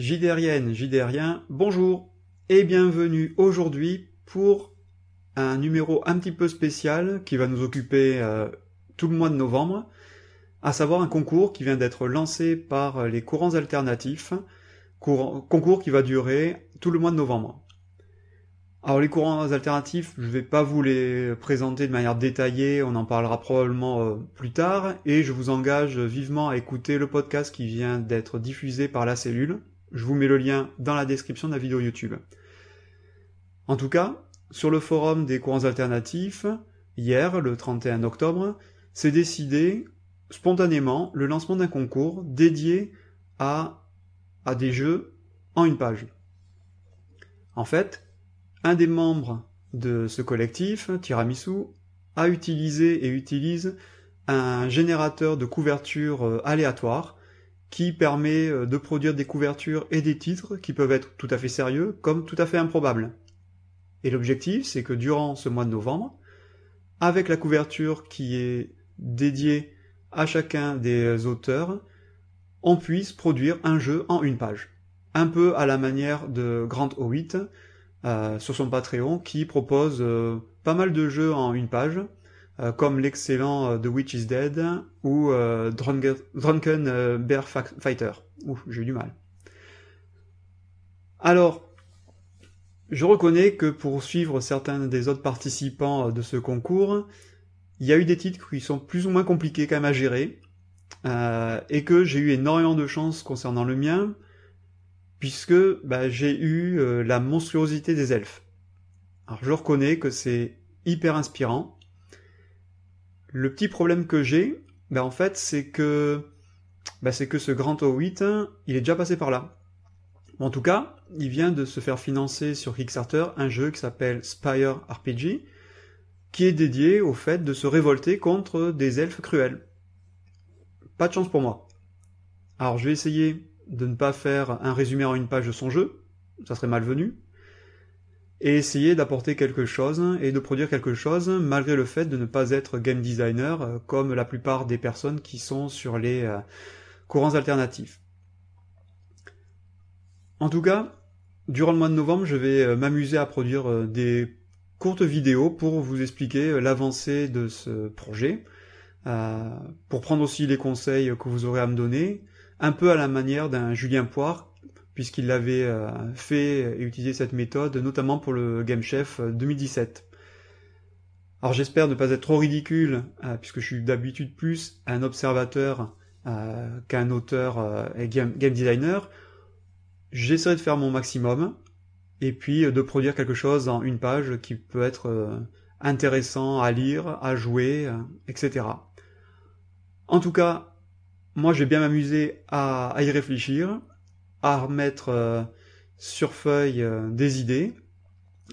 JDRienne, JDRien, bonjour et bienvenue aujourd'hui pour un numéro un petit peu spécial qui va nous occuper tout le mois de novembre, à savoir un concours qui vient d'être lancé par les Courants Alternatifs, concours qui va durer tout le mois de novembre. Alors les Courants Alternatifs, je ne vais pas vous les présenter de manière détaillée, on en parlera probablement plus tard, et je vous engage vivement à écouter le podcast qui vient d'être diffusé par la cellule. Je vous mets le lien dans la description de la vidéo YouTube. En tout cas, sur le forum des courants alternatifs, hier, le 31 octobre, s'est décidé spontanément le lancement d'un concours dédié à des jeux en une page. En fait, un des membres de ce collectif, Tiramisu, a utilisé et utilise un générateur de couverture aléatoire qui permet de produire des couvertures et des titres qui peuvent être tout à fait sérieux comme tout à fait improbables. Et l'objectif, c'est que durant ce mois de novembre, avec la couverture qui est dédiée à chacun des auteurs, on puisse produire un jeu en une page. Un peu à la manière de Grant O8 sur son Patreon, qui propose pas mal de jeux en une page, comme l'excellent The Witch is Dead ou Drunken Bear Fighter. Ouh, j'ai eu du mal. Alors, je reconnais que pour suivre certains des autres participants de ce concours, il y a eu des titres qui sont plus ou moins compliqués quand même à gérer, et que j'ai eu énormément de chance concernant le mien, puisque j'ai eu la monstruosité des elfes. Alors je reconnais que c'est hyper inspirant. Le petit problème que j'ai, en fait, c'est que ce Grant O8, il est déjà passé par là. En tout cas, il vient de se faire financer sur Kickstarter un jeu qui s'appelle Spire RPG, qui est dédié au fait de se révolter contre des elfes cruels. Pas de chance pour moi. Alors je vais essayer de ne pas faire un résumé en une page de son jeu, ça serait malvenu, et essayer d'apporter quelque chose et de produire quelque chose malgré le fait de ne pas être game designer comme la plupart des personnes qui sont sur les courants alternatifs. En tout cas, durant le mois de novembre, je vais m'amuser à produire des courtes vidéos pour vous expliquer l'avancée de ce projet, pour prendre aussi les conseils que vous aurez à me donner, un peu à la manière d'un Julien Poire, puisqu'il avait fait et utilisé cette méthode, notamment pour le Game Chef 2017. Alors j'espère ne pas être trop ridicule, puisque je suis d'habitude plus un observateur qu'un auteur et game designer. J'essaierai de faire mon maximum, et puis de produire quelque chose en une page qui peut être intéressant à lire, à jouer, etc. En tout cas, moi je vais bien m'amuser à y réfléchir, à remettre sur feuille des idées,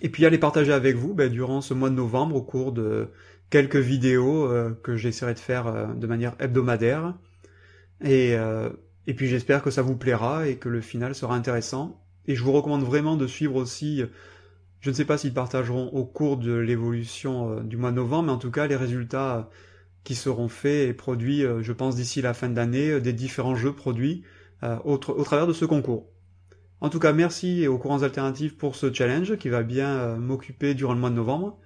et puis à les partager avec vous durant ce mois de novembre au cours de quelques vidéos que j'essaierai de faire de manière hebdomadaire, et puis j'espère que ça vous plaira et que le final sera intéressant, et je vous recommande vraiment de suivre aussi, je ne sais pas s'ils partageront au cours de l'évolution du mois de novembre, mais en tout cas les résultats qui seront faits et produits, je pense d'ici la fin de l'année, des différents jeux produits au travers de ce concours. En tout cas, merci aux courants alternatifs pour ce challenge qui va bien m'occuper durant le mois de novembre.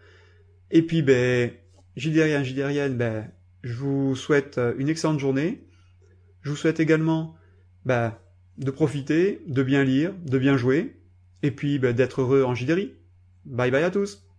Et puis, JDRien, JDRienne, je vous souhaite une excellente journée. Je vous souhaite également de profiter, de bien lire, de bien jouer, et puis d'être heureux en JDRI. Bye bye à tous.